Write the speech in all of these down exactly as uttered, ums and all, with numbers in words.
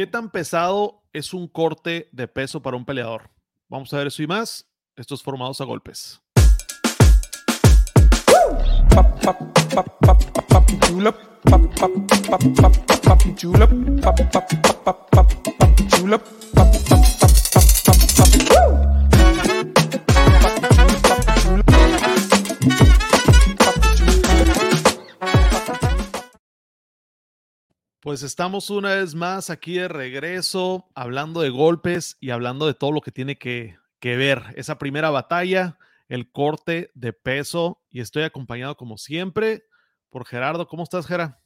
¿Qué tan pesado es un corte de peso para un peleador? Vamos a ver eso y más. Esto es Formados a Golpes. Pues estamos una vez más aquí de regreso, hablando de golpes y hablando de todo lo que tiene que, que ver. Esa primera batalla, el corte de peso, y estoy acompañado como siempre por Gerardo. ¿Cómo estás, Gera?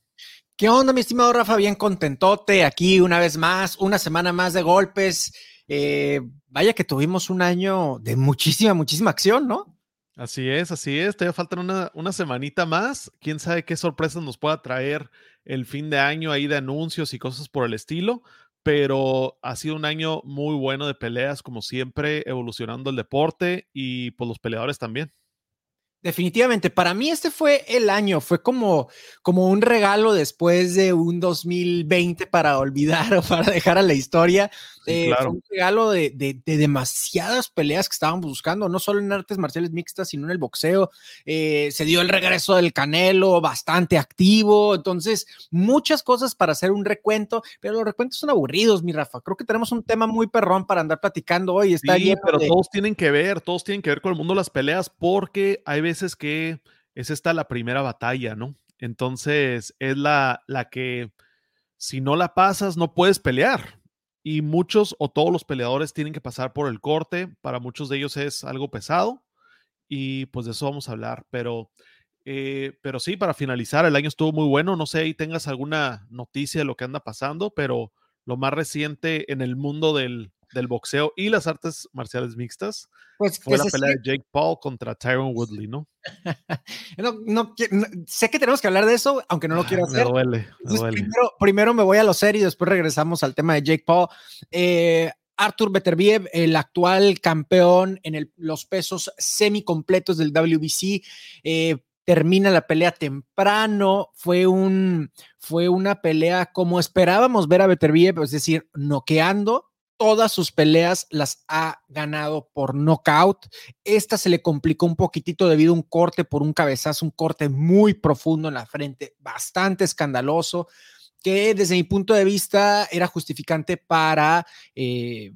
¿Qué onda, mi estimado Rafa? Bien contentote aquí una vez más, una semana más de golpes. Eh, vaya que tuvimos un año de muchísima, muchísima acción, ¿no? Así es, así es. Todavía faltan una, una semanita más. ¿Quién sabe qué sorpresas nos pueda traer el fin de año ahí de anuncios y cosas por el estilo? Pero ha sido un año muy bueno de peleas, como siempre, evolucionando el deporte y pues los peleadores también. Definitivamente, para mí este fue el año, fue como, como un regalo después de un dos mil veinte para olvidar o para dejar a la historia. Sí, eh, claro. Fue un regalo de, de, de demasiadas peleas que estábamos buscando, no solo en artes marciales mixtas, sino en el boxeo. Eh, se dio el regreso del Canelo, bastante activo, entonces muchas cosas para hacer un recuento, pero los recuentos son aburridos, mi Rafa. Creo que tenemos un tema muy perrón para andar platicando hoy. Está sí, pero de... todos tienen que ver, todos tienen que ver con el mundo de las peleas, porque hay veces es que es esta la primera batalla, ¿no? Entonces es la, la que si no la pasas no puedes pelear, y muchos o todos los peleadores tienen que pasar por el corte. Para muchos de ellos es algo pesado y pues de eso vamos a hablar, pero, eh, pero sí, para finalizar, el año estuvo muy bueno. No sé ahí tengas alguna noticia de lo que anda pasando, pero lo más reciente en el mundo del del boxeo y las artes marciales mixtas, pues, fue la pelea de Jake Paul contra Tyron Woodley, ¿no? no, no, no sé que tenemos que hablar de eso, aunque no lo quiero hacer. Me duele, me Entonces, duele. Primero, primero me voy a lo serio y después regresamos al tema de Jake Paul. Eh, Artur Beterbiev, el actual campeón en el, los pesos semicompletos del W B C, eh, termina la pelea temprano. Fue un, fue una pelea como esperábamos ver a Beterbiev, es decir, noqueando. Todas sus peleas las ha ganado por nocaut. Esta se le complicó un poquitito debido a un corte por un cabezazo, un corte muy profundo en la frente, bastante escandaloso, que desde mi punto de vista era justificante para eh,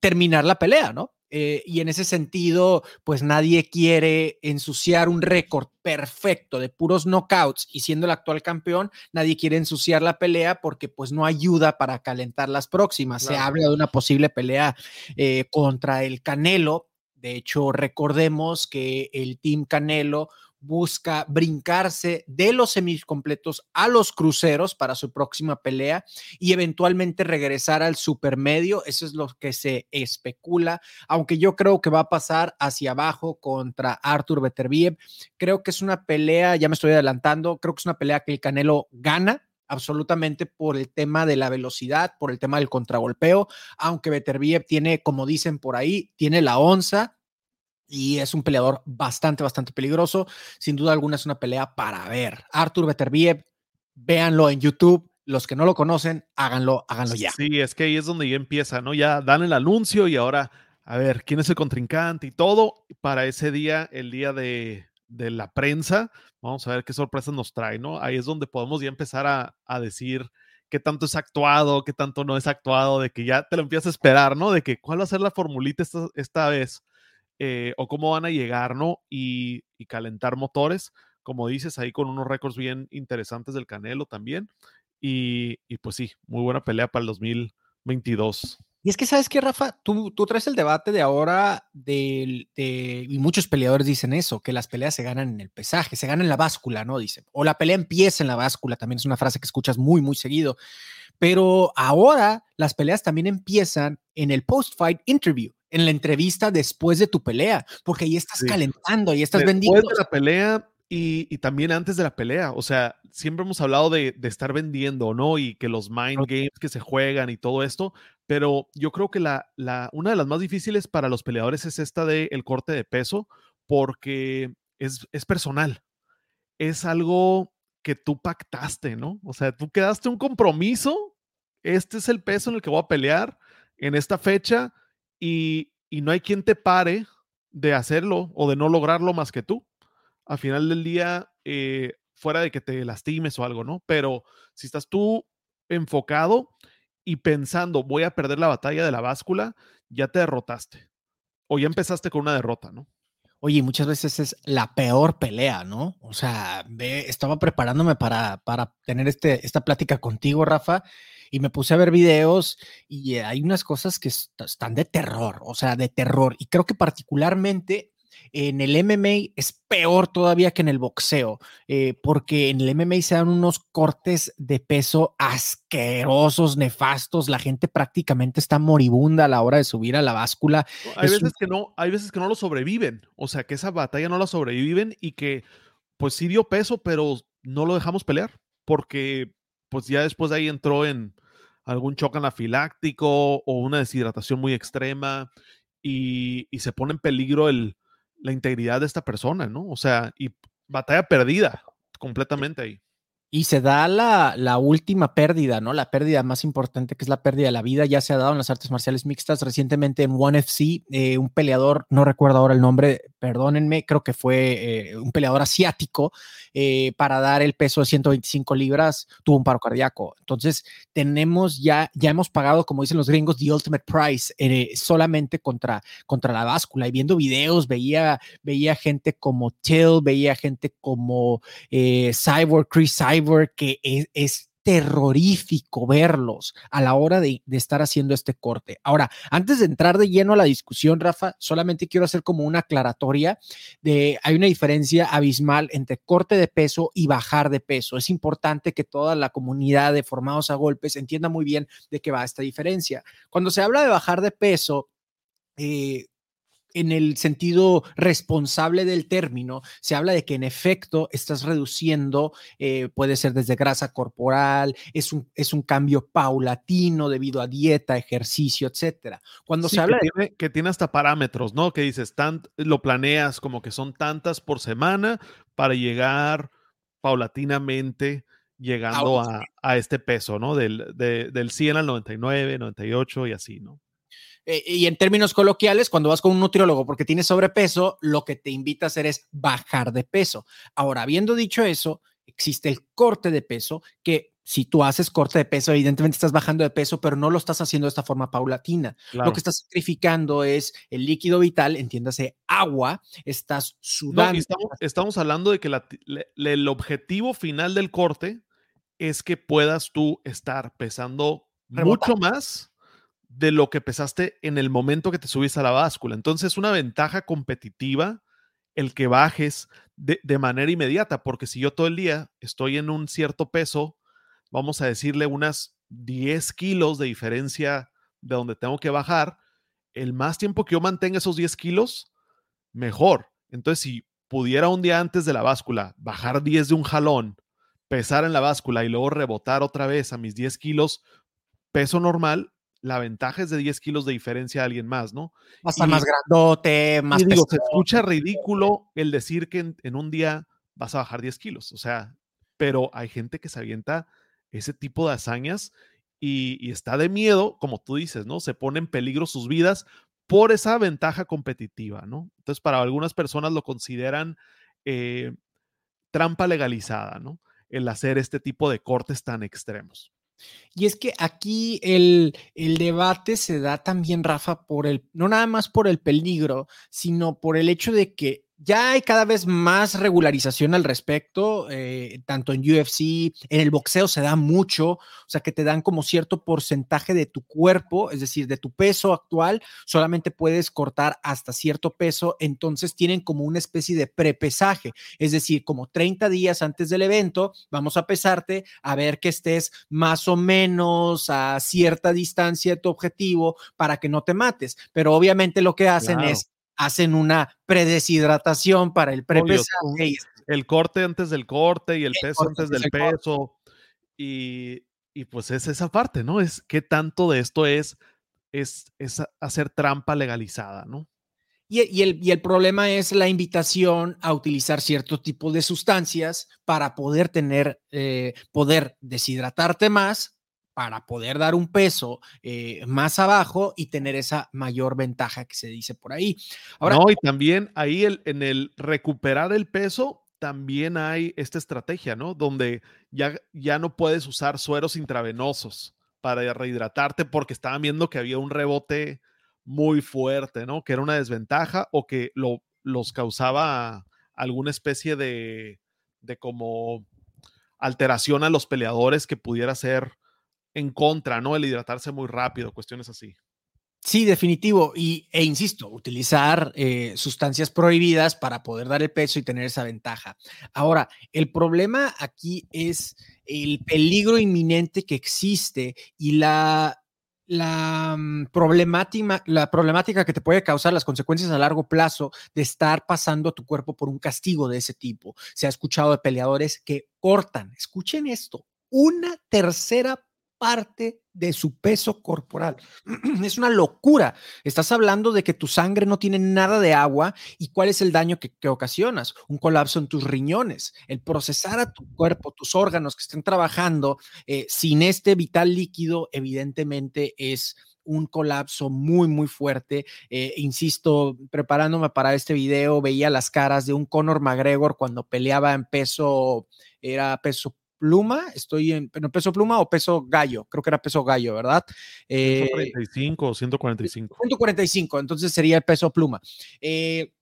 terminar la pelea, ¿no? Eh, y en ese sentido, pues nadie quiere ensuciar un récord perfecto de puros knockouts, y siendo el actual campeón, nadie quiere ensuciar la pelea porque pues no ayuda para calentar las próximas. Claro. Se habla de una posible pelea eh, contra el Canelo. De hecho, recordemos que el Team Canelo busca brincarse de los semicompletos a los cruceros para su próxima pelea y eventualmente regresar al supermedio. Eso es lo que se especula, aunque yo creo que va a pasar hacia abajo contra Artur Beterbiev. Creo que es una pelea, ya me estoy adelantando, creo que es una pelea que el Canelo gana absolutamente por el tema de la velocidad, por el tema del contragolpeo, aunque Beterbiev tiene, como dicen por ahí, tiene la onza. Y es un peleador bastante, bastante peligroso. Sin duda alguna es una pelea para ver. Artur Beterbiev, véanlo en YouTube. Los que no lo conocen, háganlo, háganlo ya. Sí, es que ahí es donde ya empieza, ¿no? Ya dan el anuncio y ahora, a ver, ¿quién es el contrincante? Y todo para ese día, el día de, de la prensa. Vamos a ver qué sorpresas nos trae, ¿no? Ahí es donde podemos ya empezar a, a decir qué tanto es actuado, qué tanto no es actuado, de que ya te lo empiezas a esperar, ¿no? De que cuál va a ser la formulita esta, esta vez. Eh, o cómo van a llegar, ¿no? Y, y calentar motores, como dices, ahí con unos récords bien interesantes del Canelo también. Y, y pues sí, muy buena pelea para el dos mil veintidós. Y es que, ¿sabes qué, Rafa? Tú, tú traes el debate de ahora, de, de, y muchos peleadores dicen eso, que las peleas se ganan en el pesaje, se ganan en la báscula, ¿no? Dicen. O la pelea empieza en la báscula, también es una frase que escuchas muy, muy seguido. Pero ahora las peleas también empiezan en el post-fight interview, en la entrevista después de tu pelea, porque ahí estás sí. calentando, ahí estás después vendiendo. Después de la pelea y, y también antes de la pelea. O sea, siempre hemos hablado de, de estar vendiendo, ¿no? Y que los mind okay. games que se juegan y todo esto. Pero yo creo que la, la, una de las más difíciles para los peleadores es esta del corte de peso, porque es, es personal. Es algo que tú pactaste, ¿no? O sea, tú quedaste un compromiso, este es el peso en el que voy a pelear en esta fecha y, y no hay quien te pare de hacerlo o de no lograrlo más que tú. Al final del día, eh, fuera de que te lastimes o algo, ¿no? Pero si estás tú enfocado y pensando, voy a perder la batalla de la báscula, ya te derrotaste o ya empezaste con una derrota, ¿no? Oye, muchas veces es la peor pelea, ¿no? O sea, estaba preparándome para, para tener este, esta plática contigo, Rafa, y me puse a ver videos y hay unas cosas que están de terror, o sea, de terror. Y creo que particularmente en el M M A es peor todavía que en el boxeo, eh, porque en el M M A se dan unos cortes de peso asquerosos, nefastos. La gente prácticamente está moribunda a la hora de subir a la báscula. Hay es veces un... que no, hay veces que no lo sobreviven, o sea, que esa batalla no la sobreviven y que pues sí dio peso, pero no lo dejamos pelear porque pues ya después de ahí entró en algún choque anafiláctico o una deshidratación muy extrema y, y se pone en peligro el la integridad de esta persona, ¿no? O sea, y batalla perdida completamente ahí. Y se da la, la última pérdida, ¿no? La pérdida más importante, que es la pérdida de la vida, ya se ha dado en las artes marciales mixtas. Recientemente en One F C, eh, un peleador, no recuerdo ahora el nombre, perdónenme, creo que fue eh, un peleador asiático, eh, para dar el peso de ciento veinticinco libras, tuvo un paro cardíaco. Entonces, tenemos ya, ya hemos pagado, como dicen los gringos, the ultimate price, eh, solamente contra, contra la báscula. Y viendo videos, veía, veía gente como Till, veía gente como eh, Cyborg, Chris Cyborg, que es, es terrorífico verlos a la hora de, de estar haciendo este corte. Ahora, antes de entrar de lleno a la discusión, Rafa, solamente quiero hacer como una aclaratoria de, hay una diferencia abismal entre corte de peso y bajar de peso. Es importante que toda la comunidad de Formados a Golpes entienda muy bien de qué va esta diferencia. Cuando se habla de bajar de peso, eh, en el sentido responsable del término, se habla de que en efecto estás reduciendo, eh, puede ser desde grasa corporal, es un, es un cambio paulatino debido a dieta, ejercicio, etcétera. Cuando sí, se habla que, de... tiene, que tiene hasta parámetros, ¿no? Que dices, tan, lo planeas como que son tantas por semana para llegar paulatinamente, llegando a, a este peso, ¿no? Del, de, del cien al noventa y nueve, noventa y ocho y así, ¿no? Eh, y en términos coloquiales, cuando vas con un nutriólogo porque tienes sobrepeso, lo que te invita a hacer es bajar de peso. Ahora, habiendo dicho eso, existe el corte de peso, que si tú haces corte de peso, evidentemente estás bajando de peso, pero no lo estás haciendo de esta forma paulatina. Claro. Lo que estás sacrificando es el líquido vital, entiéndase agua, estás sudando. No, estamos, estamos hablando de que la, le, le, el objetivo final del corte es que puedas tú estar pesando Rebotar. mucho más de lo que pesaste en el momento que te subís a la báscula. Entonces es una ventaja competitiva el que bajes de, de manera inmediata, porque si yo todo el día estoy en un cierto peso, vamos a decirle unas diez kilos de diferencia de donde tengo que bajar, el más tiempo que yo mantenga esos diez kilos, mejor. Entonces si pudiera un día antes de la báscula bajar diez de un jalón, pesar en la báscula y luego rebotar otra vez a mis diez kilos, peso normal, la ventaja es de diez kilos de diferencia a alguien más, ¿no? Hasta y, más grandote, más y digo, pesado. Se escucha ridículo el decir que en, en un día vas a bajar diez kilos, o sea, pero hay gente que se avienta ese tipo de hazañas y, y está de miedo, como tú dices, ¿no? Se pone en peligro sus vidas por esa ventaja competitiva, ¿no? Entonces, para algunas personas lo consideran eh, trampa legalizada, ¿no? El hacer este tipo de cortes tan extremos. Y es que aquí el, el debate se da también, Rafa, por el, no nada más por el peligro, sino por el hecho de que Ya hay cada vez más regularización al respecto, eh, tanto en U F C, en el boxeo se da mucho, o sea que te dan como cierto porcentaje de tu cuerpo, es decir, de tu peso actual, solamente puedes cortar hasta cierto peso, entonces tienen como una especie de prepesaje, es decir, como treinta días antes del evento, vamos a pesarte, a ver que estés más o menos a cierta distancia de tu objetivo para que no te mates, pero obviamente lo que hacen claro. es hacen una predeshidratación para el prepesaje. El corte antes del corte y el, el peso antes del peso. Y, y pues es esa parte, ¿no? Es qué tanto de esto es, es, es hacer trampa legalizada, ¿no? Y, y, el, y el problema es la invitación a utilizar cierto tipo de sustancias para poder tener, eh, poder deshidratarte más, para poder dar un peso eh, más abajo y tener esa mayor ventaja que se dice por ahí. Ahora, no, y también ahí el, en el recuperar el peso también hay esta estrategia, ¿no? Donde ya, ya no puedes usar sueros intravenosos para rehidratarte porque estaban viendo que había un rebote muy fuerte, ¿no? Que era una desventaja o que lo, los causaba alguna especie de, de como alteración a los peleadores que pudiera ser en contra, ¿no? El hidratarse muy rápido, cuestiones así. Sí, definitivo. Y, e insisto, utilizar eh, sustancias prohibidas para poder dar el peso y tener esa ventaja. Ahora, el problema aquí es el peligro inminente que existe y la, la, um, problemática, la problemática que te puede causar las consecuencias a largo plazo de estar pasando a tu cuerpo por un castigo de ese tipo. Se ha escuchado de peleadores que cortan, escuchen esto, una tercera parte de su peso corporal. Es una locura. Estás hablando de que tu sangre no tiene nada de agua y cuál es el daño que, que ocasionas. Un colapso en tus riñones, el procesar a tu cuerpo, tus órganos que estén trabajando eh, sin este vital líquido, evidentemente es un colapso muy, muy fuerte. Eh, insisto, preparándome para este video, veía las caras de un Conor McGregor cuando peleaba en peso, era peso pluma, estoy en no, peso pluma o peso gallo, creo que era peso gallo, ¿verdad? Eh, ciento cuarenta y cinco o ciento cuarenta y cinco. ciento cuarenta y cinco, entonces sería el peso pluma. Eh,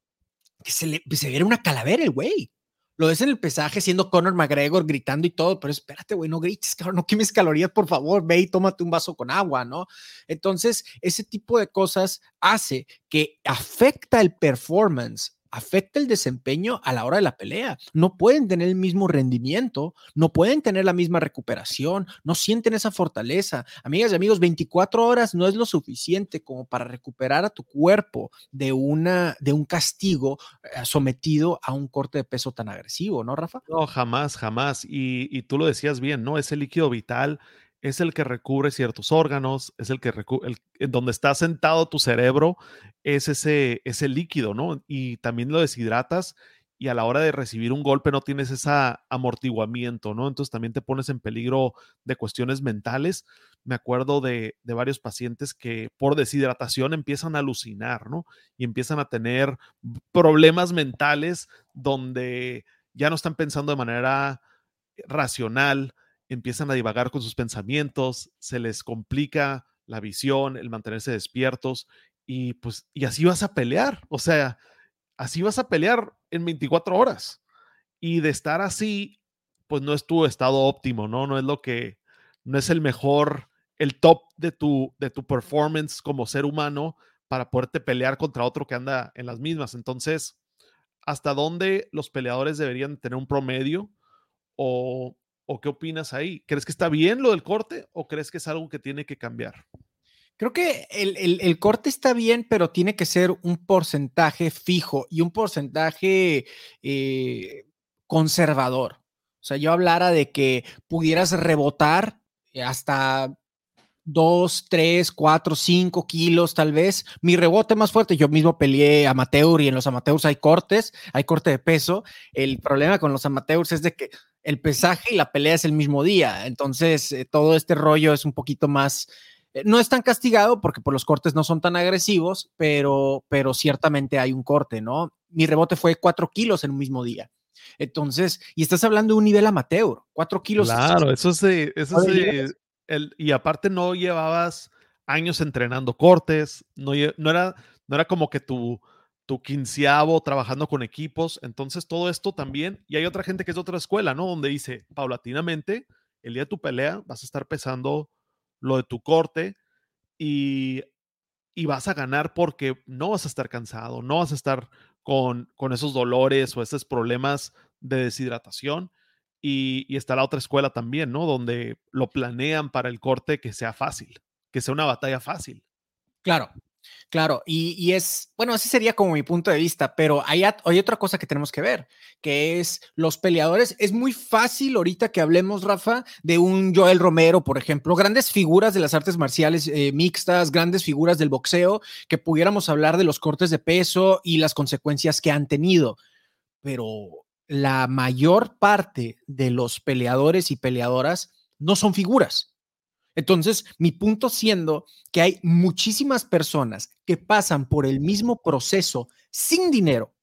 que se le se viera una calavera el güey. Lo ves en el pesaje siendo Conor McGregor gritando y todo, pero espérate, güey, no grites, cabrón, no quemes calorías, por favor, ve y tómate un vaso con agua, ¿no? Entonces, ese tipo de cosas hace que afecta el performance, afecta el desempeño a la hora de la pelea. No pueden tener el mismo rendimiento, no pueden tener la misma recuperación, no sienten esa fortaleza. Amigas y amigos, veinticuatro horas no es lo suficiente como para recuperar a tu cuerpo de, una, de un castigo sometido a un corte de peso tan agresivo, ¿no, Rafa? No, jamás, jamás. Y, y tú lo decías bien, ¿no? Ese líquido vital es el que recubre ciertos órganos, es el que recubre, el, donde está sentado tu cerebro, es ese, ese líquido, ¿no? Y también lo deshidratas y a la hora de recibir un golpe no tienes ese amortiguamiento, ¿no? Entonces también te pones en peligro de cuestiones mentales. Me acuerdo de, de varios pacientes que por deshidratación empiezan a alucinar, ¿no? Y empiezan a tener problemas mentales donde ya no están pensando de manera racional, empiezan a divagar con sus pensamientos, se les complica la visión, el mantenerse despiertos y pues y así vas a pelear, o sea, así vas a pelear en veinticuatro horas y de estar así, pues no es tu estado óptimo, ¿no? No es lo que, no es el mejor, el top de tu, de tu performance como ser humano para poderte pelear contra otro que anda en las mismas. Entonces, ¿hasta dónde los peleadores deberían tener un promedio o ¿O qué opinas ahí? ¿Crees que está bien lo del corte o crees que es algo que tiene que cambiar? Creo que el, el, el corte está bien, pero tiene que ser un porcentaje fijo y un porcentaje eh, conservador. O sea, yo hablara de que pudieras rebotar hasta dos, tres, cuatro, cinco kilos tal vez, mi rebote más fuerte, yo mismo peleé amateur y en los amateurs hay cortes, hay corte de peso, el problema con los amateurs es de que el pesaje y la pelea es el mismo día, entonces eh, todo este rollo es un poquito más, eh, no es tan castigado porque por los cortes no son tan agresivos, pero, pero ciertamente hay un corte, ¿no? Mi rebote fue cuatro kilos en un mismo día. Entonces, y estás hablando de un nivel amateur, cuatro kilos. Claro, eso sí, eso sí. El, y aparte no llevabas años entrenando cortes, no, no, era, no era como que tu, tu quinceavo trabajando con equipos. Entonces todo esto también, y hay otra gente que es de otra escuela, ¿no? Donde dice, paulatinamente, el día de tu pelea vas a estar pesando lo de tu corte y, y vas a ganar porque no vas a estar cansado, no vas a estar con, con esos dolores o esos problemas de deshidratación. Y, y está la otra escuela también, ¿no? Donde lo planean para el corte que sea fácil, que sea una batalla fácil. Claro, claro. Y, y es, bueno, ese sería como mi punto de vista, pero hay, hay otra cosa que tenemos que ver, que es los peleadores. Es muy fácil ahorita que hablemos, Rafa, de un Joel Romero, por ejemplo, grandes figuras de las artes marciales eh, mixtas, grandes figuras del boxeo, que pudiéramos hablar de los cortes de peso y las consecuencias que han tenido. Pero la mayor parte de los peleadores y peleadoras no son figuras. Entonces, mi punto siendo que hay muchísimas personas que pasan por el mismo proceso sin dinero,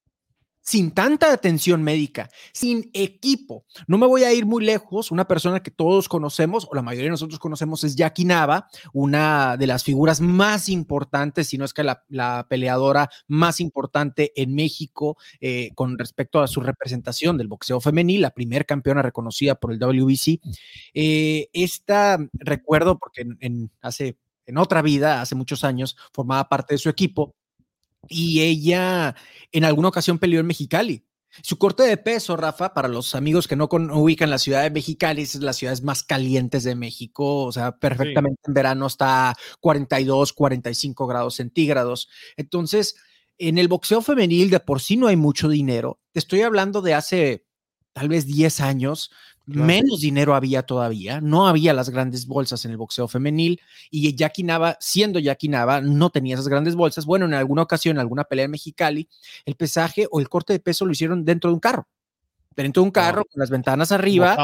sin tanta atención médica, sin equipo. No me voy a ir muy lejos. Una persona que todos conocemos, o la mayoría de nosotros conocemos, es Jackie Nava, una de las figuras más importantes, si no es que la, la peleadora más importante en México eh, con respecto a su representación del boxeo femenil, la primer campeona reconocida por el W B C. Eh, esta, recuerdo, porque en, en, hace, en otra vida, hace muchos años, formaba parte de su equipo. Y ella en alguna ocasión peleó en Mexicali. Su corte de peso, Rafa, para los amigos que no con, ubican la ciudad de Mexicali, es de las ciudades más calientes de México, o sea, perfectamente sí. En verano está cuarenta y dos, cuarenta y cinco grados centígrados. Entonces, en el boxeo femenil de por sí no hay mucho dinero. Te estoy hablando de hace tal vez diez años, claro. Menos dinero había todavía, no había las grandes bolsas en el boxeo femenil, y Jackie Nava, siendo Jackie Nava, no tenía esas grandes bolsas. Bueno, en alguna ocasión, en alguna pelea en Mexicali, el pesaje o el corte de peso lo hicieron dentro de un carro, dentro de un carro, ah, con las ventanas arriba,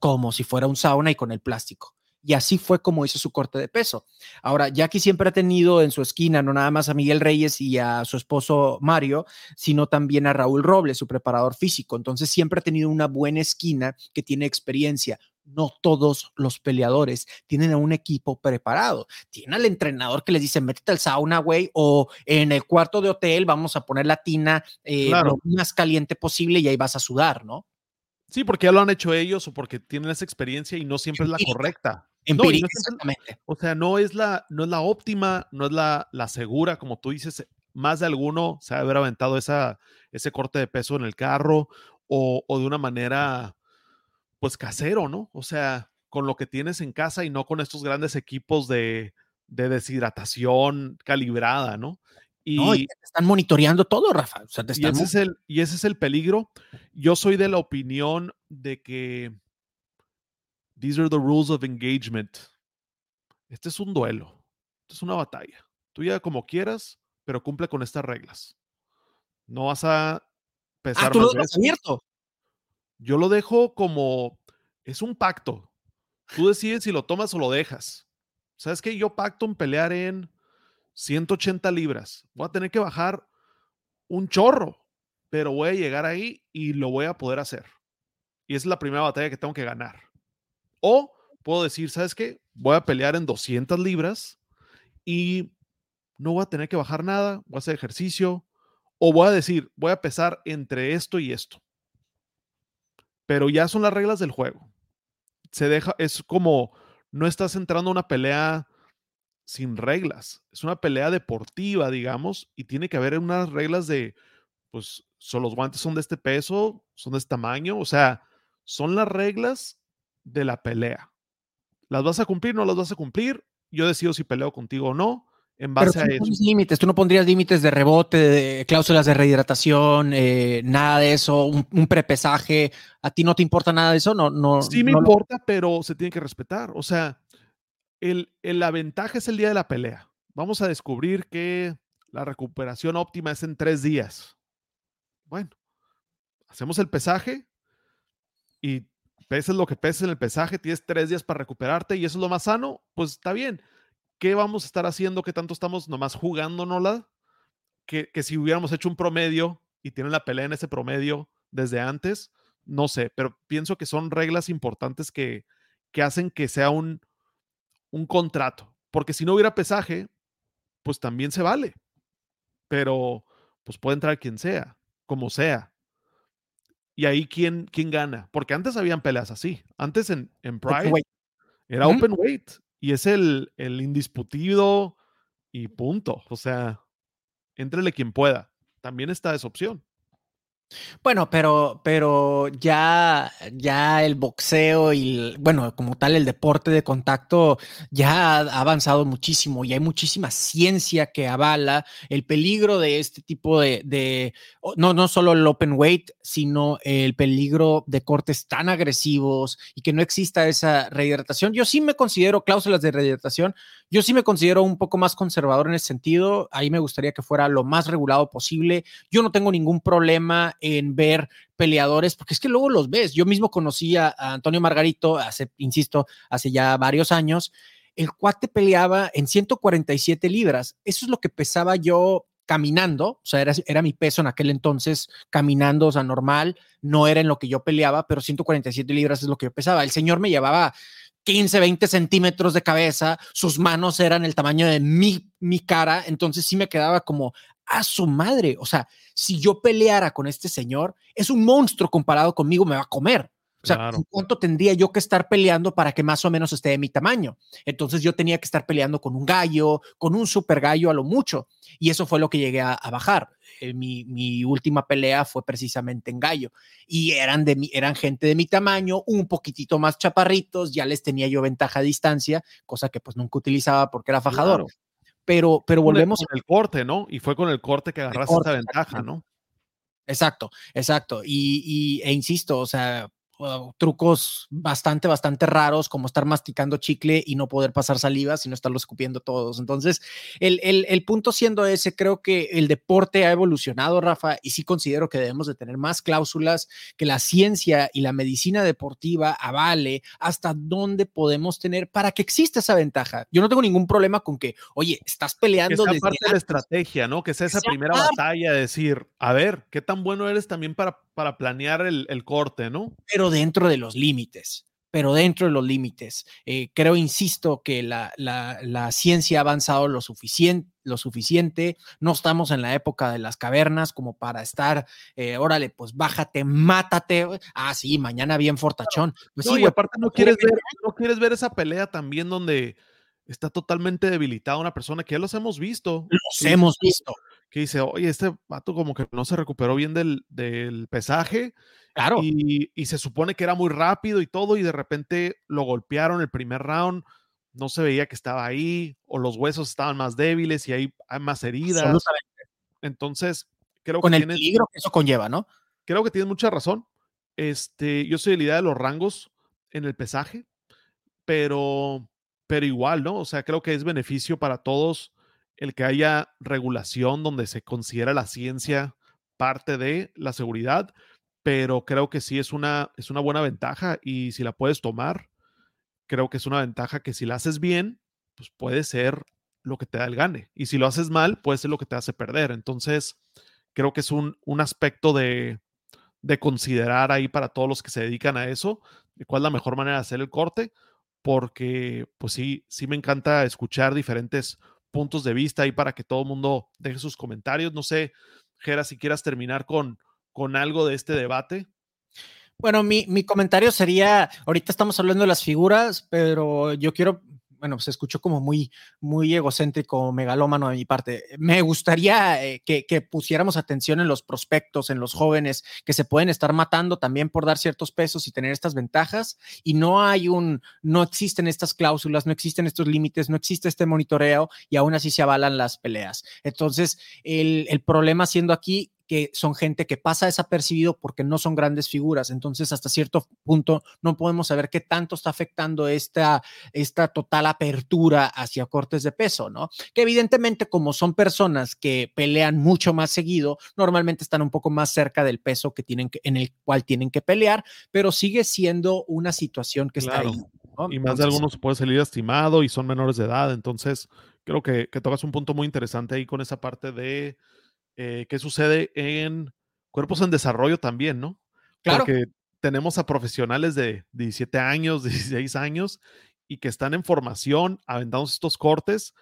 como si fuera un sauna y con el plástico. Y así fue como hizo su corte de peso. Ahora, Jackie siempre ha tenido en su esquina no nada más a Miguel Reyes y a su esposo Mario, sino también a Raúl Robles, su preparador físico. Entonces, siempre ha tenido una buena esquina que tiene experiencia. No todos los peleadores tienen a un equipo preparado. Tienen al entrenador que les dice, métete al sauna, güey, o en el cuarto de hotel vamos a poner la tina eh, claro. Lo más caliente posible y ahí vas a sudar, ¿no? Sí, porque ya lo han hecho ellos o porque tienen esa experiencia y no siempre es la correcta. No, y no es, o sea, no es la, no es la óptima, no es la, la segura, como tú dices. Más de alguno se ha de haber aventado esa, ese corte de peso en el carro o, o de una manera, pues, casero, ¿no? O sea, con lo que tienes en casa y no con estos grandes equipos de, de deshidratación calibrada, ¿no? Y, no, y te están monitoreando todo, Rafa. O sea, te están y, ese es el, y ese es el peligro. Yo soy de la opinión de que these are the rules of engagement. Este es un duelo. Este es una batalla. Tú ya como quieras, pero cumple con estas reglas. No vas a pesar. Ah, tú lo dejas abierto. Yo lo dejo como, es un pacto. Tú decides si lo tomas o lo dejas. ¿Sabes qué? Yo pacto en pelear en ciento ochenta libras. Voy a tener que bajar un chorro, pero voy a llegar ahí y lo voy a poder hacer. Y esa es la primera batalla que tengo que ganar. O puedo decir, ¿sabes qué? Voy a pelear en doscientas libras y no voy a tener que bajar nada, voy a hacer ejercicio. O voy a decir, voy a pesar entre esto y esto. Pero ya son las reglas del juego. Se deja, es como, no estás entrando a una pelea sin reglas. Es una pelea deportiva, digamos, y tiene que haber unas reglas de, pues, son los guantes son de este peso, son de este tamaño. O sea, son las reglas de la pelea. ¿Las vas a cumplir? ¿No las vas a cumplir? Yo decido si peleo contigo o no en base a eso. Límites, tú no pondrías límites de rebote, de cláusulas de rehidratación, eh, nada de eso, un, un prepesaje. ¿A ti no te importa nada de eso? No, no, sí me no importa, lo... pero se tiene que respetar. O sea, el, el, la ventaja es el día de la pelea. Vamos a descubrir que la recuperación óptima es en tres días. Bueno, hacemos el pesaje y peses lo que peses en el pesaje, tienes tres días para recuperarte y eso es lo más sano, pues está bien. ¿Qué vamos a estar haciendo? ¿Qué tanto estamos nomás jugándonosla? Que, que si hubiéramos hecho un promedio y tienen la pelea en ese promedio desde antes, no sé, pero pienso que son reglas importantes que, que hacen que sea un, un contrato, porque si no hubiera pesaje, pues también se vale, pero pues puede entrar quien sea, como sea. Y ahí, ¿quién, quién gana? Porque antes habían peleas así. Antes en, en Pride open era ¿Mm? Open weight. Y es el, el indiscutido y punto. O sea, éntrele quien pueda. También está esa opción. Bueno, pero, pero ya, ya el boxeo y, bueno, como tal, el deporte de contacto ya ha avanzado muchísimo y hay muchísima ciencia que avala el peligro de este tipo de, de no, no solo el open weight, sino el peligro de cortes tan agresivos y que no exista esa rehidratación. Yo sí me considero cláusulas de rehidratación, yo sí me considero un poco más conservador en ese sentido. Ahí me gustaría que fuera lo más regulado posible. Yo no tengo ningún problema en ver peleadores, porque es que luego los ves. Yo mismo conocí a, a Antonio Margarito hace, insisto, hace ya varios años. El cuate peleaba en ciento cuarenta y siete libras. Eso es lo que pesaba yo caminando, o sea, era, era mi peso en aquel entonces, caminando, o sea, normal, no era en lo que yo peleaba, pero ciento cuarenta y siete libras es lo que yo pesaba. El señor me llevaba quince, veinte centímetros de cabeza, sus manos eran el tamaño de mi, mi cara, entonces sí me quedaba como a su madre. O sea, si yo peleara con este señor, es un monstruo comparado conmigo, me va a comer. O sea, claro. ¿Cuánto tendría yo que estar peleando para que más o menos esté de mi tamaño? Entonces yo tenía que estar peleando con un gallo, con un super gallo a lo mucho. Y eso fue lo que llegué a, a bajar. Eh, mi, mi última pelea fue precisamente en gallo. Y eran, de mi, eran gente de mi tamaño, un poquitito más chaparritos. Ya les tenía yo ventaja a distancia, cosa que pues nunca utilizaba porque era fajador. Claro. Pero, pero volvemos... Con el, con el corte, ¿no? Y fue con el corte que agarraste corte, esa ventaja, ¿no? Exacto, exacto. Y, y, e insisto, o sea... Uh, trucos bastante, bastante raros, como estar masticando chicle y no poder pasar saliva, sino estarlo escupiendo todos. Entonces, el, el, el punto siendo ese, creo que el deporte ha evolucionado, Rafa, y sí considero que debemos de tener más cláusulas, que la ciencia y la medicina deportiva avale hasta dónde podemos tener para que exista esa ventaja. Yo no tengo ningún problema con que, oye, estás peleando. Que sea parte antes. De la estrategia, ¿no? Que sea esa que sea primera parte. Batalla, decir, a ver, ¿qué tan bueno eres también para, para planear el, el corte, ¿no? Pero dentro de los límites, pero dentro de los límites. Eh, creo, insisto, que la, la, la ciencia ha avanzado lo suficiente, lo suficiente. No estamos en la época de las cavernas como para estar, eh, órale, pues bájate, mátate. Ah, sí, mañana bien fortachón. Pues no, sí, y aparte no quieres, ver, no quieres ver esa pelea también donde está totalmente debilitada una persona, que ya los hemos visto. Los que, hemos visto. Que dice, oye, este vato como que no se recuperó bien del, del pesaje. Claro. Y, y se supone que era muy rápido y todo, y de repente lo golpearon el primer round, no se veía que estaba ahí, o los huesos estaban más débiles y hay, hay más heridas. Absolutamente. Entonces, creo Con que tienes... Con el peligro que eso conlleva, ¿no? Creo que tienes mucha razón. Este, yo soy de la idea de los rangos en el pesaje, pero, pero igual, ¿no? O sea, creo que es beneficio para todos el que haya regulación donde se considera la ciencia parte de la seguridad, pero creo que sí es una, es una buena ventaja, y si la puedes tomar, creo que es una ventaja que si la haces bien, pues puede ser lo que te da el gane, y si lo haces mal, puede ser lo que te hace perder. Entonces, creo que es un, un aspecto de, de considerar ahí para todos los que se dedican a eso, de cuál es la mejor manera de hacer el corte, porque pues sí, sí me encanta escuchar diferentes puntos de vista ahí para que todo el mundo deje sus comentarios. No sé, Gera, si quieras terminar con con algo de este debate. Bueno, mi, mi comentario sería, ahorita estamos hablando de las figuras, pero yo quiero, bueno, se escuchó como muy, muy egocéntrico, megalómano de mi parte. Me gustaría eh, que, que pusiéramos atención en los prospectos, en los jóvenes que se pueden estar matando también por dar ciertos pesos y tener estas ventajas, y no hay un, no existen estas cláusulas, no existen estos límites, no existe este monitoreo, y aún así se avalan las peleas. Entonces, el, el problema siendo aquí que son gente que pasa desapercibido porque no son grandes figuras. Entonces, hasta cierto punto no podemos saber qué tanto está afectando esta, esta total apertura hacia cortes de peso, ¿no? Que evidentemente, como son personas que pelean mucho más seguido, normalmente están un poco más cerca del peso que tienen que, en el cual tienen que pelear, pero sigue siendo una situación que claro. Está ahí, ¿no? Y más entonces, de algunos puede salir lastimado y son menores de edad. Entonces, creo que, que tocas un punto muy interesante ahí con esa parte de Eh, qué sucede en cuerpos en desarrollo también, ¿no? Claro. Porque tenemos a profesionales de diecisiete años, dieciséis años, y que están en formación, aventando estos cortes,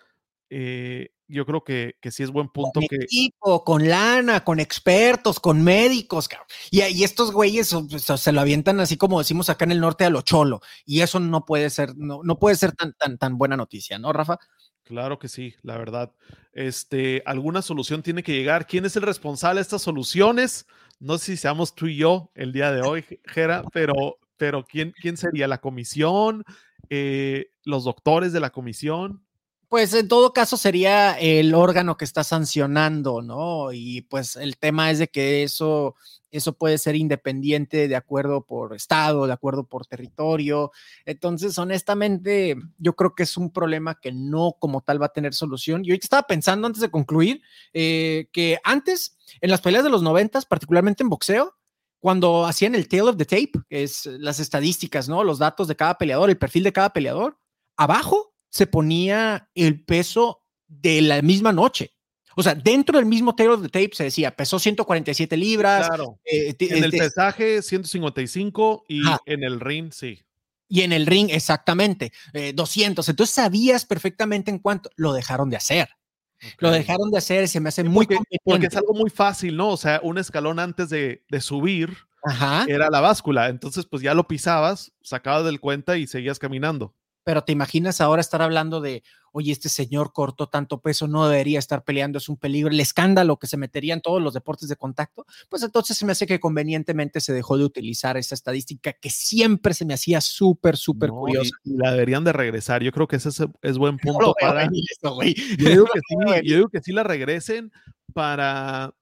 eh, yo creo que, que sí es buen punto. Con que... equipo, con lana, con expertos, con médicos, cabrón. Y, y estos güeyes o, o, se lo avientan así como decimos acá en el norte a lo cholo. Y eso no puede ser, no, no puede ser tan, tan, tan buena noticia, ¿no, Rafa? Claro que sí, la verdad. Este, alguna solución tiene que llegar. ¿Quién es el responsable de estas soluciones? No sé si seamos tú y yo el día de hoy, Jera, pero, pero ¿quién, quién sería? ¿La comisión? Eh, ¿Los doctores de la comisión? Pues en todo caso sería el órgano que está sancionando, ¿no? Y pues el tema es de que eso, eso puede ser independiente de acuerdo por estado, de acuerdo por territorio. Entonces, honestamente, yo creo que es un problema que no como tal va a tener solución. Yo estaba pensando antes de concluir eh, que antes, en las peleas de los noventas, particularmente en boxeo, cuando hacían el tail of the tape, que es las estadísticas, ¿no? Los datos de cada peleador, el perfil de cada peleador, abajo se ponía el peso de la misma noche. O sea, dentro del mismo tail of the tape se decía, pesó ciento cuarenta y siete libras. Claro. Eh, t- en t- el pesaje, ciento cincuenta y cinco y ah. en el ring, sí. Y en el ring, exactamente, eh, doscientos. Entonces sabías perfectamente en cuánto. Lo dejaron de hacer. Okay. Lo dejaron de hacer, se me hace sí, muy porque, conveniente. Porque es algo muy fácil, ¿no? O sea, un escalón antes de, de subir Ajá. era la báscula. Entonces, pues ya lo pisabas, sacabas del cuenta y seguías caminando. Pero te imaginas ahora estar hablando de, oye, este señor cortó tanto peso, no debería estar peleando, es un peligro, el escándalo que se metería en todos los deportes de contacto. Pues entonces se me hace que convenientemente se dejó de utilizar esa estadística que siempre se me hacía súper, súper no, curiosa. Y la deberían de regresar, yo creo que ese es, es buen punto. No, para esto, güey. Yo, digo que sí, yo digo que sí la regresen para,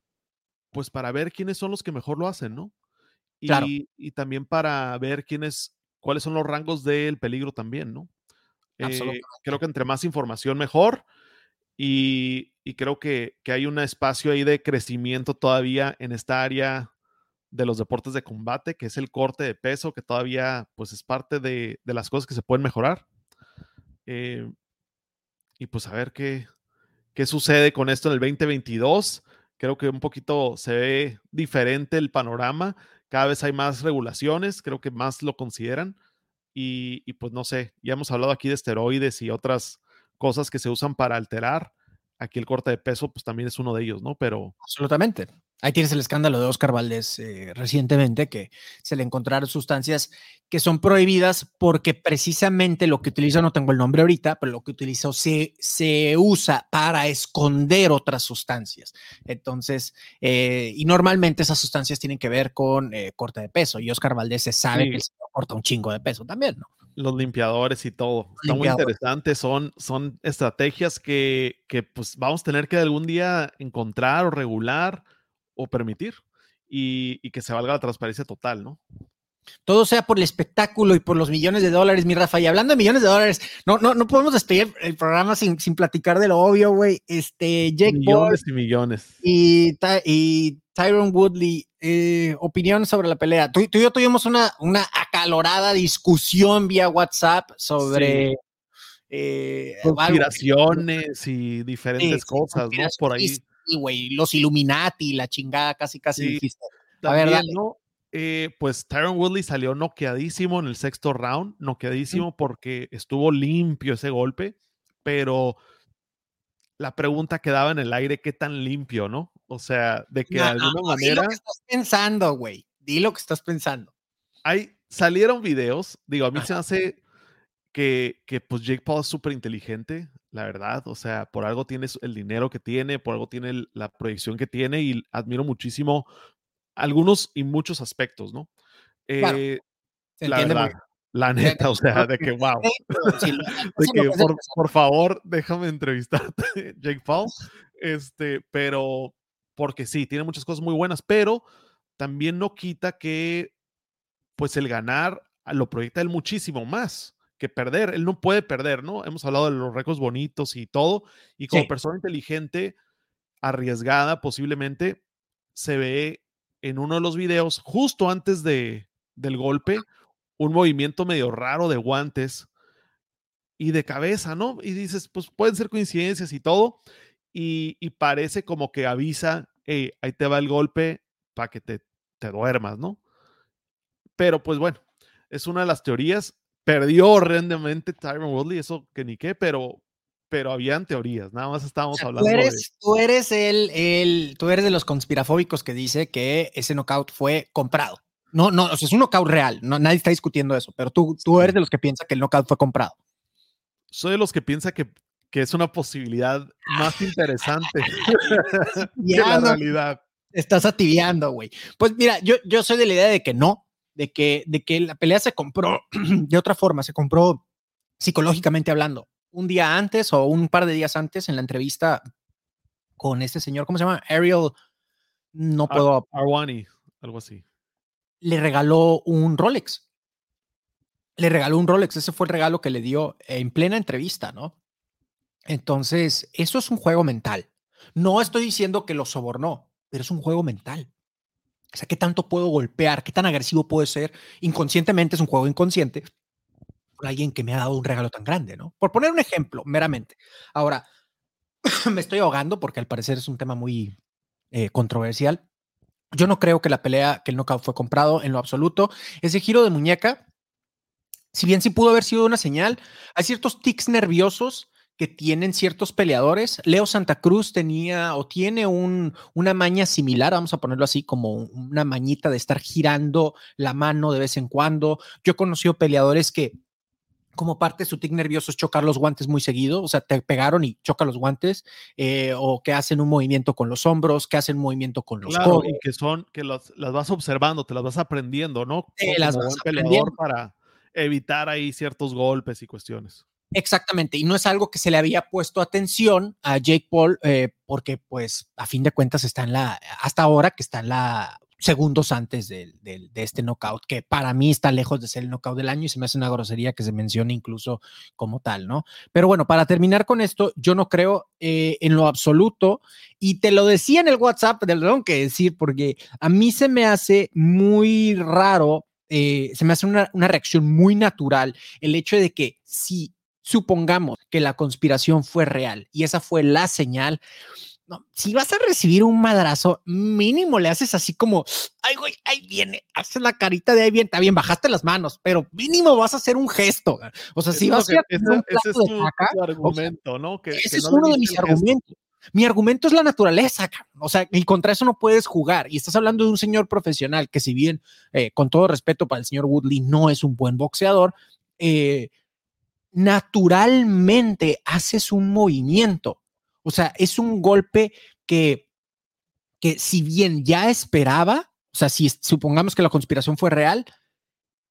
pues para ver quiénes son los que mejor lo hacen, ¿no? Y, claro. y también para ver quiénes... cuáles son los rangos del peligro también, ¿no? Eh, creo que entre más información mejor y, y creo que, que hay un espacio ahí de crecimiento todavía en esta área de los deportes de combate, que es el corte de peso, que todavía pues es parte de, de las cosas que se pueden mejorar. Eh, y pues a ver qué, qué sucede con esto en el veinte veintidós. Creo que un poquito se ve diferente el panorama. Cada vez hay más regulaciones, creo que más lo consideran y, y pues no sé, ya hemos hablado aquí de esteroides y otras cosas que se usan para alterar. Aquí el corte de peso pues también es uno de ellos, ¿no? Pero absolutamente. Ahí tienes el escándalo de Oscar Valdés eh, recientemente, que se le encontraron sustancias que son prohibidas porque precisamente lo que utiliza, no tengo el nombre ahorita, pero lo que utilizó se, se usa para esconder otras sustancias. Entonces, eh, y normalmente esas sustancias tienen que ver con eh, corte de peso y Oscar Valdés se sabe sí. que se corta un chingo de peso también, ¿no? Los limpiadores y todo. Los Está muy interesante. Son, son estrategias que, que pues, vamos a tener que algún día encontrar o regular o permitir y, y que se valga la transparencia total, ¿no? Todo sea por el espectáculo y por los millones de dólares, mi Rafa. Y hablando de millones de dólares, no, no, no podemos despedir el programa sin, sin platicar de lo obvio, güey. Este, Jake millones Paul y millones. Y, y Tyron Woodley, eh, opinión sobre la pelea. Tú, tú y yo tuvimos una, una acalorada discusión vía WhatsApp sobre... Sí. Eh, conspiraciones y diferentes sí, cosas, sí, ¿no? Por ahí. Sí, güey, los Illuminati, la chingada, casi, casi sí, dijiste. La verdad, ¿no? Eh, pues Tyron Woodley salió noqueadísimo en el sexto round, noqueadísimo porque estuvo limpio ese golpe, pero la pregunta quedaba en el aire, ¿qué tan limpio, no? O sea, de que no, de alguna no, manera... Di lo que estás pensando, güey, di lo que estás pensando. Hay, salieron videos, digo, a mí Ajá. se hace que, que pues Jake Paul es súper inteligente, la verdad, o sea, por algo tiene el dinero que tiene, por algo tiene el, la proyección que tiene y admiro muchísimo algunos y muchos aspectos, ¿no? Eh, claro, la verdad, la neta, o sea, de que wow. De que por, por favor, déjame entrevistarte, Jake Paul. Este, pero porque sí, tiene muchas cosas muy buenas, pero también no quita que pues el ganar lo proyecta él muchísimo más que perder. Él no puede perder, ¿no? Hemos hablado de los récords bonitos y todo, y como sí. persona inteligente, arriesgada posiblemente, se ve en uno de los videos, justo antes de, del golpe, un movimiento medio raro de guantes y de cabeza, ¿no? Y dices, pues pueden ser coincidencias y todo, y, y parece como que avisa, hey, ahí te va el golpe para que te, te duermas, ¿no? Pero pues bueno, es una de las teorías. Perdió horrendamente Tyron Woodley, eso que ni qué, pero pero habían teorías, nada más estábamos o sea, hablando tú eres, de... Tú eres, el, el, tú eres de los conspirafóbicos que dice que ese knockout fue comprado. No, no, o sea, es un knockout real, no, nadie está discutiendo eso, pero tú, tú eres de los que piensa que el knockout fue comprado. Soy de los que piensa que, que es una posibilidad más interesante que la realidad. Estás ativiando, güey. Pues mira, yo, yo soy de la idea de que no, de que, de que la pelea se compró de otra forma, se compró psicológicamente hablando. Un día antes o un par de días antes en la entrevista con este señor, ¿cómo se llama? Ariel, no puedo... Ar- Arwani, algo así. Le regaló un Rolex. Le regaló un Rolex. Ese fue el regalo que le dio en plena entrevista, ¿no? Entonces, eso es un juego mental. No estoy diciendo que lo sobornó, pero es un juego mental. O sea, ¿qué tanto puedo golpear? ¿Qué tan agresivo puedo ser? Inconscientemente, es un juego inconsciente. Alguien que me ha dado un regalo tan grande, ¿no? Por poner un ejemplo, meramente. Ahora, me estoy ahogando porque al parecer es un tema muy eh, controversial. Yo no creo que la pelea, que el knockout fue comprado en lo absoluto. Ese giro de muñeca, si bien sí pudo haber sido una señal, hay ciertos tics nerviosos que tienen ciertos peleadores. Leo Santa Cruz tenía o tiene un, una maña similar, vamos a ponerlo así, como una mañita de estar girando la mano de vez en cuando. Yo he conocido peleadores que como parte de su tic nervioso es chocar los guantes muy seguido, o sea, te pegaron y choca los guantes, eh, o que hacen un movimiento con los hombros, que hacen un movimiento con los claro, codos. Y que son, que los, las vas observando, te las vas aprendiendo, ¿no? Te las vas aprendiendo. Para evitar ahí ciertos golpes y cuestiones. Exactamente, y no es algo que se le había puesto atención a Jake Paul, eh, porque pues a fin de cuentas está en la, hasta ahora que está en la... segundos antes de, de, de este knockout, que para mí está lejos de ser el knockout del año y se me hace una grosería que se mencione incluso como tal, ¿no? Pero bueno, para terminar con esto, yo no creo eh, en lo absoluto, y te lo decía en el WhatsApp, te lo tengo que decir, porque a mí se me hace muy raro, eh, se me hace una, una reacción muy natural el hecho de que si supongamos que la conspiración fue real y esa fue la señal, no, si vas a recibir un madrazo, mínimo le haces así como, ay, güey, ahí viene, haces la carita de ahí viene, está bien, bajaste las manos, pero mínimo vas a hacer un gesto. O sea, si vas que, a hacer un plato de caca, tu argumento, o sea, ¿no? Que, ese que es no uno de mis argumentos. Esto. Mi argumento es la naturaleza, o sea, y contra eso no puedes jugar. Y estás hablando de un señor profesional que, si bien, eh, con todo respeto para el señor Woodley, no es un buen boxeador, eh, naturalmente haces un movimiento. O sea, es un golpe que, que si bien ya esperaba, o sea, si supongamos que la conspiración fue real,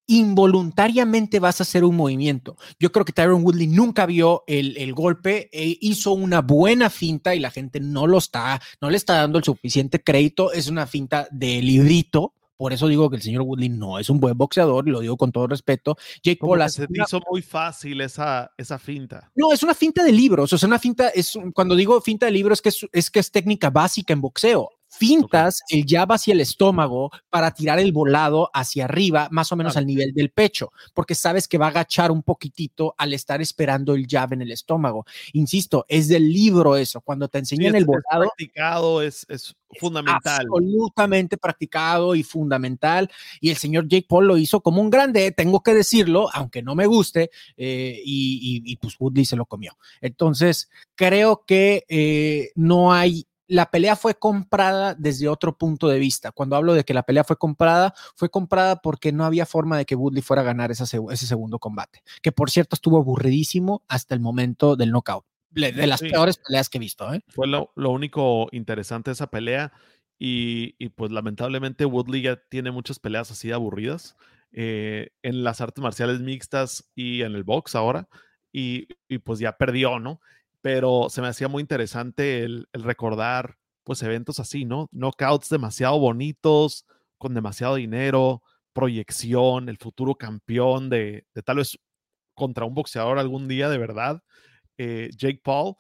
involuntariamente vas a hacer un movimiento. Yo creo que Tyron Woodley nunca vio el, el golpe, eh, hizo una buena finta y la gente no lo está, no le está dando el suficiente crédito. Es una finta de librito. Por eso digo que el señor Woodley no es un buen boxeador, y lo digo con todo respeto. Jake Paul se te hizo muy fácil esa, esa finta. No, es una finta de libros. O sea, una finta es, cuando digo finta de libros, es que es, es que es técnica básica en boxeo. Fintas, okay. El jab hacia el estómago para tirar el volado hacia arriba, más o menos okay. Al nivel del pecho, porque sabes que va a agachar un poquitito al estar esperando el jab en el estómago. Insisto, es del libro eso, cuando te enseñan sí, el volado. Es practicado, es, es fundamental. Es absolutamente practicado y fundamental, y el señor Jake Paul lo hizo como un grande, tengo que decirlo, aunque no me guste, eh, y, y, y pues Woodley se lo comió. Entonces, creo que eh, no hay... La pelea fue comprada desde otro punto de vista. Cuando hablo de que la pelea fue comprada, fue comprada porque no había forma de que Woodley fuera a ganar esa seg- ese segundo combate, que por cierto estuvo aburridísimo hasta el momento del knockout. De, de las sí. peores peleas que he visto. ¿eh? Fue lo, lo único interesante de esa pelea y, y pues lamentablemente Woodley ya tiene muchas peleas así aburridas eh, en las artes marciales mixtas y en el box ahora y, y pues ya perdió, ¿no? Pero se me hacía muy interesante el, el recordar pues eventos así, ¿no? Knockouts demasiado bonitos, con demasiado dinero, proyección, el futuro campeón de, de tal vez contra un boxeador algún día de verdad, eh, Jake Paul,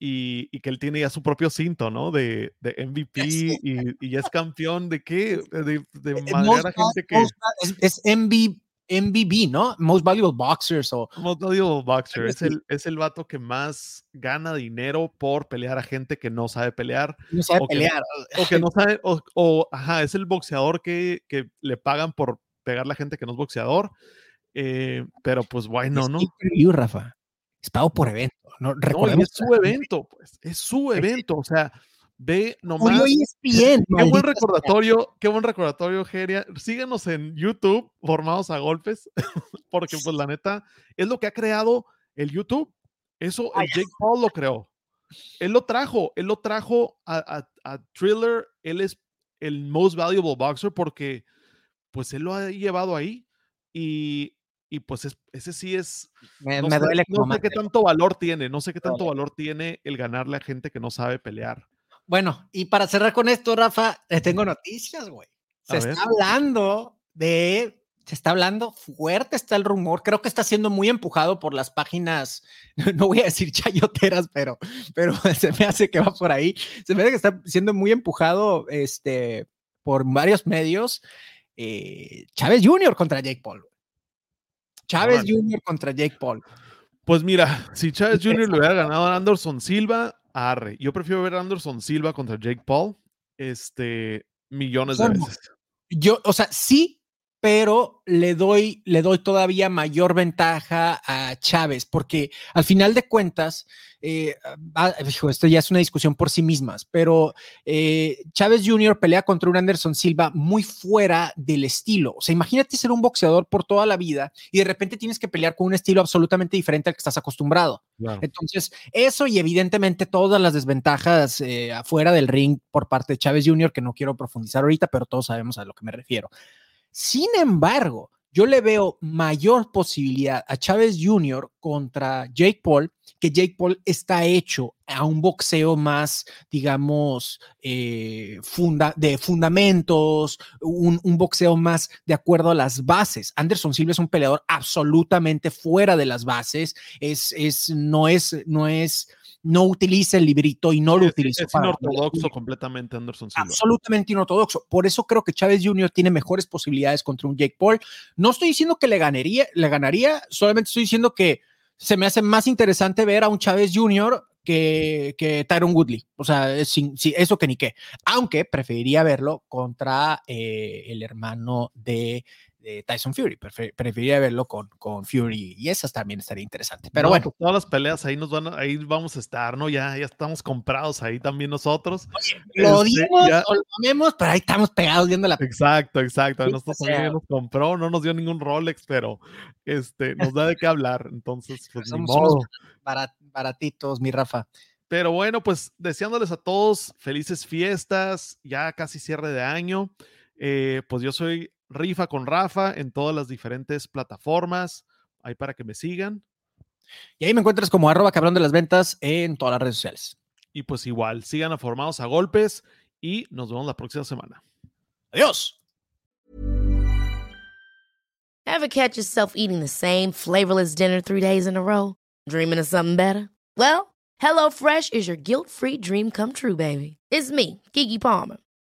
y, y que él tiene ya su propio cinto, ¿no? De, de M V P sí. y, y ya es campeón de qué? De, de madrear a gente que... Es, es M V P. M V B, ¿no? Most Valuable Boxers. O... Most Valuable Boxer. Es el, es el vato que más gana dinero por pelear a gente que no sabe pelear. No sabe o pelear. Que, o que no sabe, o, o ajá, es el boxeador que, que le pagan por pegar a la gente que no es boxeador. Eh, pero pues, bueno, ¿no? ¿Qué te vio, Rafa? es pago por evento. No, no, es su evento, pues, es su evento, o sea, ve nomás. Hoy es bien, qué buen recordatorio, sea. qué buen recordatorio, Geria. Síguenos en YouTube, Formados a Golpes, porque pues la neta, es lo que ha creado el YouTube. Eso el Jake Paul lo creó. Él lo trajo, él lo trajo a, a, a Thriller, él es el most valuable boxer porque pues él lo ha llevado ahí y, y pues es, ese sí es... Me, no me sé, duele no sé qué tanto valor tiene, no sé qué tanto valor tiene el ganarle a gente que no sabe pelear. Bueno, y para cerrar con esto, Rafa, les tengo noticias, güey. Se está hablando de... Se está hablando fuerte, está el rumor. Creo que está siendo muy empujado por las páginas, no voy a decir chayoteras, pero, pero se me hace que va por ahí. Se me hace que está siendo muy empujado este, por varios medios. Eh, Chávez junior contra Jake Paul. Chávez bueno. junior contra Jake Paul. Pues mira, si Chávez junior le hubiera ganado a Anderson Silva, arre. Yo prefiero ver a Anderson Silva contra Jake Paul este, millones de veces. Yo, o sea, sí. pero le doy, le doy todavía mayor ventaja a Chávez, porque al final de cuentas, eh, esto ya es una discusión por sí mismas, pero eh, Chávez junior pelea contra un Anderson Silva muy fuera del estilo. O sea, imagínate ser un boxeador por toda la vida y de repente tienes que pelear con un estilo absolutamente diferente al que estás acostumbrado. Claro. Entonces, eso y evidentemente todas las desventajas eh, afuera del ring por parte de Chávez junior, que no quiero profundizar ahorita, pero todos sabemos a lo que me refiero. Sin embargo, yo le veo mayor posibilidad a Chávez junior contra Jake Paul, que Jake Paul está hecho a un boxeo más, digamos, eh, funda, de fundamentos, un, un boxeo más de acuerdo a las bases. Anderson Silva es un peleador absolutamente fuera de las bases, es, es, no es, no es... no utiliza el librito y no lo utiliza. Es inortodoxo completamente Anderson Silva. Absolutamente inortodoxo. Por eso creo que Chávez junior tiene mejores posibilidades contra un Jake Paul. No estoy diciendo que le ganaría, le ganaría, solamente estoy diciendo que se me hace más interesante ver a un Chávez junior que, que Tyron Woodley. O sea, es sin, sin, eso que ni qué. Aunque preferiría verlo contra eh, el hermano de... de Tyson Fury, Prefer- preferiría verlo con, con Fury y esas también estaría interesante, pero no, bueno. Pues todas las peleas ahí nos van, a, ahí vamos a estar, ¿no? Ya, ya estamos comprados ahí también nosotros. Oye, lo este, dimos ya... o lo vemos, pero ahí estamos pegados viendo la. Exacto, exacto. Sí, nosotros o sea, también nos compró, no nos dio ningún Rolex, pero este nos da de qué hablar, entonces pues ni modo. Barat, baratitos, mi Rafa. Pero bueno, pues deseándoles a todos felices fiestas, ya casi cierre de año. Eh, pues yo soy Rifa con Rafa en todas las diferentes plataformas, ahí para que me sigan. Y ahí me encuentras como arroba cabrón de las ventas en todas las redes sociales. Y pues igual, sigan a Formados a Golpes y nos vemos la próxima semana. Adiós. Ever catch yourself eating the same flavorless dinner three days in a row? Dreaming of something better? Well, HelloFresh is your guilt-free dream come true, baby. It's me, Kiki Palmer.